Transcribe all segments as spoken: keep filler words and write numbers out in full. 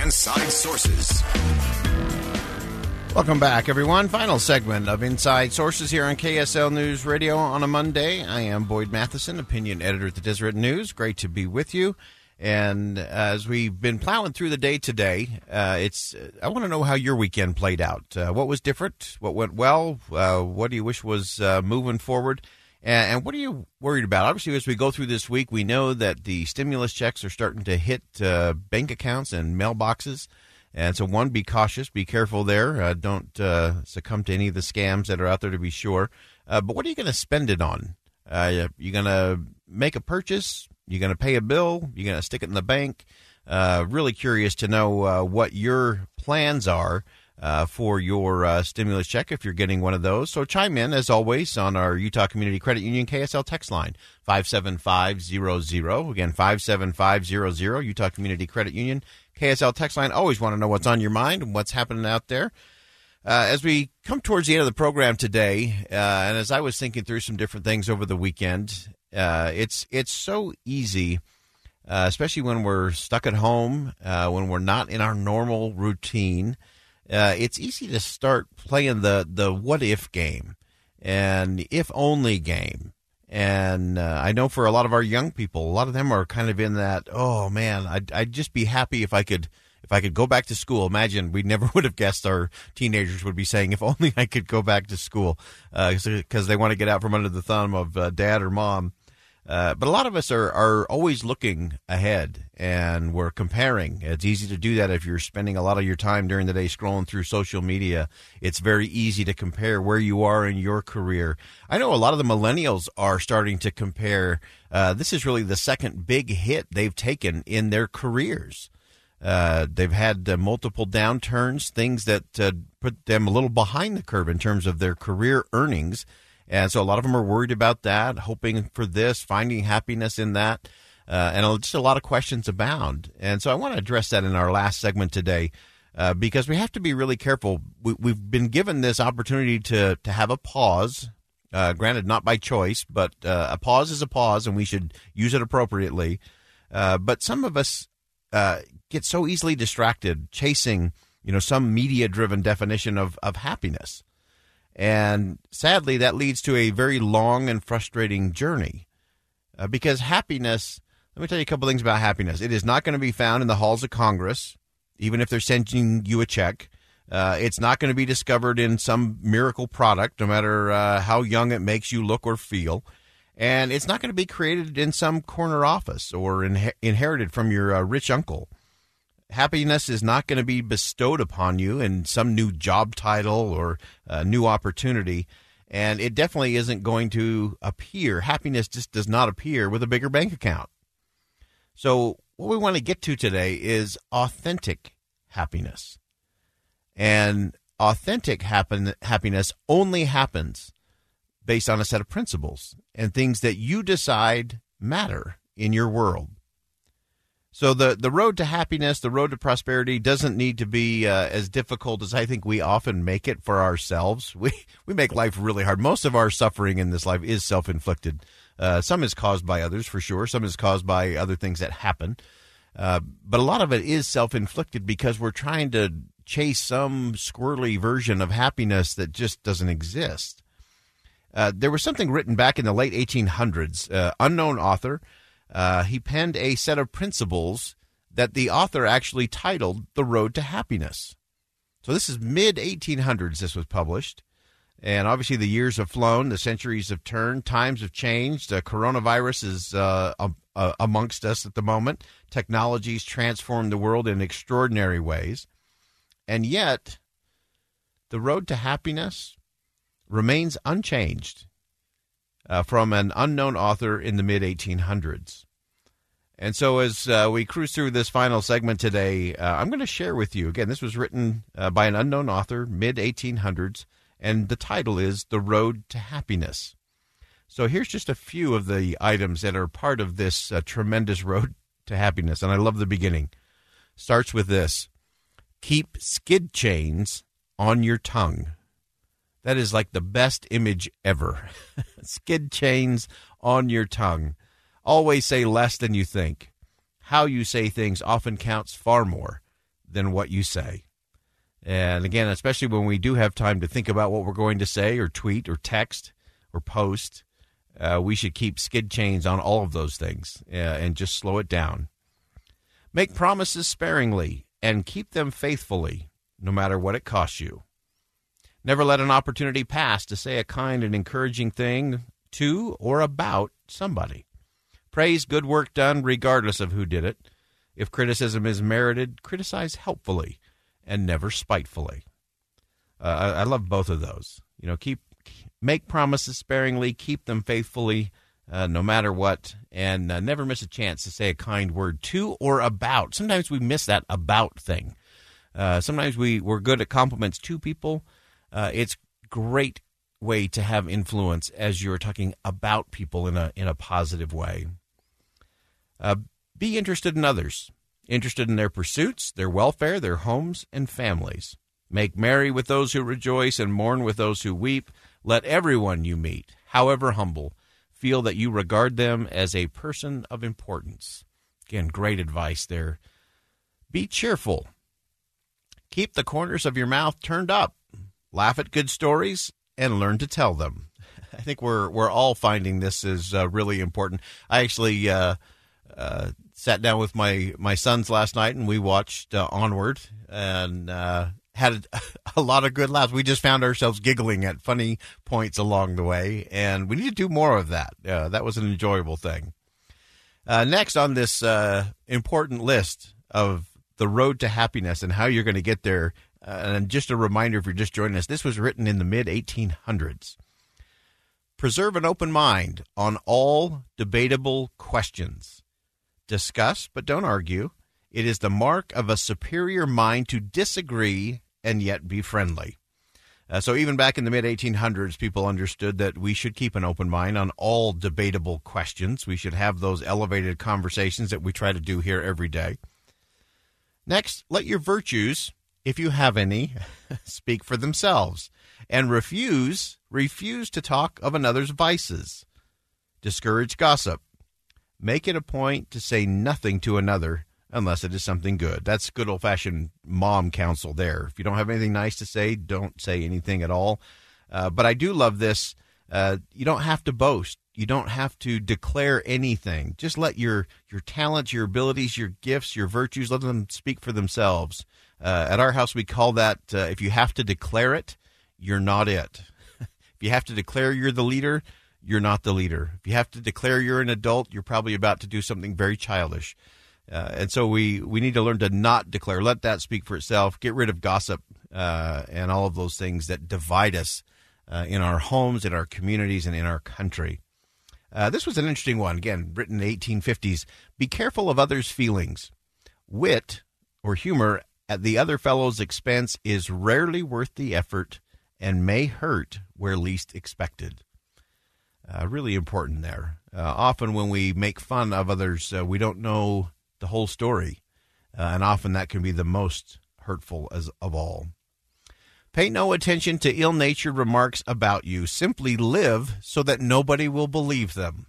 Inside Sources. Welcome back, everyone. Final segment of Inside Sources here on K S L News Radio on a Monday. I am Boyd Matheson, opinion editor at the Deseret News. Great to be with you. And as we've been plowing through the day today, uh, it's I want to know how your weekend played out. Uh, what was different? What went well? Uh, what do you wish was uh, moving forward? And, and what are you worried about? Obviously, as we go through this week, we know that the stimulus checks are starting to hit uh, bank accounts and mailboxes. And so, one, be cautious, be careful there. Uh, don't uh, succumb to any of the scams that are out there, to be sure. Uh, but what are you going to spend it on? Uh, you're going to make a purchase? You're going to pay a bill? You're going to stick it in the bank? Uh, really curious to know uh, what your plans are uh, for your uh, stimulus check if you're getting one of those. So chime in, as always, on our Utah Community Credit Union K S L text line, five seven five zero zero. Again, five seven five zero zero, Utah Community Credit Union. K S L text line, always want to know what's on your mind and what's happening out there. Uh, as we come towards the end of the program today, uh, and as I was thinking through some different things over the weekend, uh, it's it's so easy, uh, especially when we're stuck at home, uh, when we're not in our normal routine, uh, it's easy to start playing the, the what-if game and if-only game. And uh, I know for a lot of our young people, a lot of them are kind of in that, oh, man, I'd, I'd just be happy if I could if I could go back to school. Imagine, we never would have guessed our teenagers would be saying, if only I could go back to school, because uh, they want to get out from under the thumb of uh, dad or mom. Uh, but a lot of us are, are always looking ahead, and we're comparing. It's easy to do that if you're spending a lot of your time during the day scrolling through social media. It's very easy to compare where you are in your career. I know a lot of the millennials are starting to compare. Uh, this is really the second big hit they've taken in their careers. Uh, they've had uh, multiple downturns, things that uh, put them a little behind the curve in terms of their career earnings. And so a lot of them are worried about that, hoping for this, finding happiness in that, uh, and just a lot of questions abound. And so I want to address that in our last segment today, uh, because we have to be really careful. We, we've been given this opportunity to to have a pause, uh, granted not by choice, but uh, a pause is a pause, and we should use it appropriately. Uh, but some of us uh, get so easily distracted chasing, you know, some media-driven definition of of happiness. And sadly, that leads to a very long and frustrating journey uh, because happiness, let me tell you a couple things about happiness. It is not going to be found in the halls of Congress, even if they're sending you a check. Uh, it's not going to be discovered in some miracle product, no matter uh, how young it makes you look or feel. And it's not going to be created in some corner office or in- inherited from your uh, rich uncle. Happiness is not going to be bestowed upon you in some new job title or uh, new opportunity, and it definitely isn't going to appear. Happiness just does not appear with a bigger bank account. So what we want to get to today is authentic happiness. And authentic happen- happiness only happens based on a set of principles and things that you decide matter in your world. So the, the road to happiness, the road to prosperity doesn't need to be uh, as difficult as I think we often make it for ourselves. We we make life really hard. Most of our suffering in this life is self-inflicted. Uh, some is caused by others, for sure. Some is caused by other things that happen. Uh, but a lot of it is self-inflicted because we're trying to chase some squirrely version of happiness that just doesn't exist. Uh, there was something written back in the late eighteen hundreds, uh, unknown author. Uh, he penned a set of principles that the author actually titled The Road to Happiness. So this is mid eighteen hundreds this was published. And obviously the years have flown, the centuries have turned, times have changed. The coronavirus is uh, uh, amongst us at the moment. Technologies transform the world in extraordinary ways. And yet, the road to happiness remains unchanged. Uh, from an unknown author in the mid eighteen hundreds. And so as uh, we cruise through this final segment today, uh, I'm going to share with you, again, this was written uh, by an unknown author, mid eighteen hundreds, and the title is The Road to Happiness. So here's just a few of the items that are part of this uh, tremendous road to happiness, and I love the beginning. Starts with this: keep skid chains on your tongue. That is like the best image ever. Skid chains on your tongue. Always say less than you think. How you say things often counts far more than what you say. And again, especially when we do have time to think about what we're going to say or tweet or text or post, uh, we should keep skid chains on all of those things uh, and just slow it down. Make promises sparingly and keep them faithfully, no matter what it costs you. Never let an opportunity pass to say a kind and encouraging thing to or about somebody. Praise good work done regardless of who did it. If criticism is merited, criticize helpfully and never spitefully. Uh, I, I love both of those. You know, keep, make promises sparingly, keep them faithfully, uh, no matter what, and uh, never miss a chance to say a kind word to or about. Sometimes we miss that about thing. Uh, sometimes we, we're good at compliments to people. Uh, it's great way to have influence as you're talking about people in a in a positive way. Uh, be interested in others, interested in their pursuits, their welfare, their homes, and families. Make merry with those who rejoice and mourn with those who weep. Let everyone you meet, however humble, feel that you regard them as a person of importance. Again, great advice there. Be cheerful. Keep the corners of your mouth turned up. Laugh at good stories and learn to tell them. I think we're we're all finding this is uh, really important. I actually uh, uh, sat down with my, my sons last night, and we watched uh, Onward and uh, had a, a lot of good laughs. We just found ourselves giggling at funny points along the way, and we need to do more of that. Uh, that was an enjoyable thing. Uh, next on this uh, important list of the road to happiness and how you're going to get there, Uh, and just a reminder, if you're just joining us, this was written in the mid eighteen hundreds. Preserve an open mind on all debatable questions. Discuss, but don't argue. It is the mark of a superior mind to disagree and yet be friendly. Uh, so even back in the mid eighteen hundreds, people understood that we should keep an open mind on all debatable questions. We should have those elevated conversations that we try to do here every day. Next, let your virtues, if you have any, speak for themselves, and refuse, refuse to talk of another's vices. Discourage gossip. Make it a point to say nothing to another unless it is something good. That's good old-fashioned mom counsel there. If you don't have anything nice to say, don't say anything at all. Uh, but I do love this. Uh, you don't have to boast. You don't have to declare anything. Just let your, your talents, your abilities, your gifts, your virtues, let them speak for themselves. Uh, at our house, we call that, uh, if you have to declare it, you're not it. If you have to declare you're the leader, you're not the leader. If you have to declare you're an adult, you're probably about to do something very childish. Uh, and so we, we need to learn to not declare. Let that speak for itself. Get rid of gossip uh, and all of those things that divide us uh, in our homes, in our communities, and in our country. Uh, this was an interesting one. Again, written in the eighteen fifties. Be careful of others' feelings. Wit or humor at the other fellow's expense is rarely worth the effort and may hurt where least expected. Uh, really important there. Uh, often when we make fun of others, uh, we don't know the whole story, uh, and often that can be the most hurtful as, of all. Pay no attention to ill-natured remarks about you. Simply live so that nobody will believe them.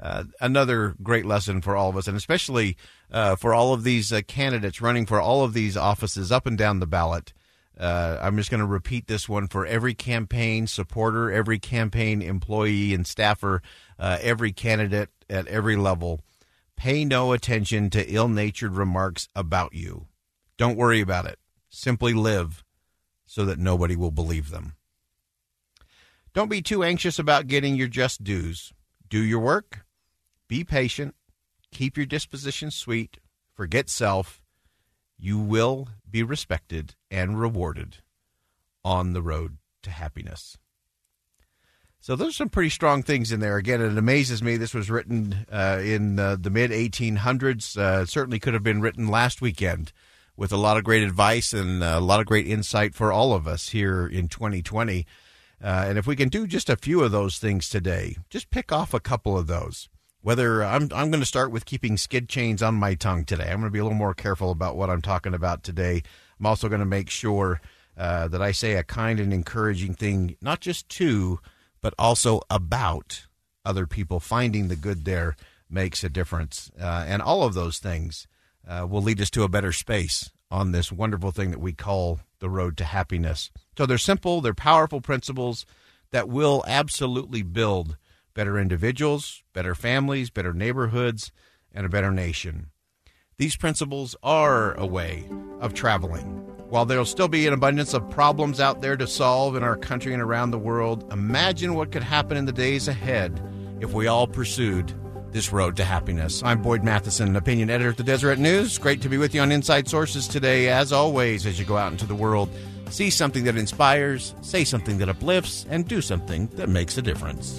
Uh, another great lesson for all of us, and especially uh, for all of these uh, candidates running for all of these offices up and down the ballot. Uh, I'm just going to repeat this one for every campaign supporter, every campaign employee and staffer, uh, every candidate at every level. Pay no attention to ill-natured remarks about you. Don't worry about it. Simply live so that nobody will believe them. Don't be too anxious about getting your just dues. Do your work. Be patient, keep your disposition sweet, forget self, you will be respected and rewarded on the road to happiness. So those are some pretty strong things in there. Again, it amazes me. This was written uh, in uh, the mid eighteen hundreds. Uh, certainly could have been written last weekend with a lot of great advice and a lot of great insight for all of us here in twenty twenty. Uh, and if we can do just a few of those things today, just pick off a couple of those. Whether I'm, I'm going to start with keeping skid chains on my tongue today. I'm going to be a little more careful about what I'm talking about today. I'm also going to make sure uh, that I say a kind and encouraging thing, not just to, but also about other people. Finding the good there makes a difference. Uh, and all of those things uh, will lead us to a better space on this wonderful thing that we call the road to happiness. So they're simple, they're powerful principles that will absolutely build better individuals, better families, better neighborhoods, and a better nation. These principles are a way of traveling. While there'll still be an abundance of problems out there to solve in our country and around the world, imagine what could happen in the days ahead if we all pursued this road to happiness. I'm Boyd Matheson, opinion editor at the Deseret News. Great to be with you on Inside Sources today. As always, as you go out into the world, see something that inspires, say something that uplifts, and do something that makes a difference.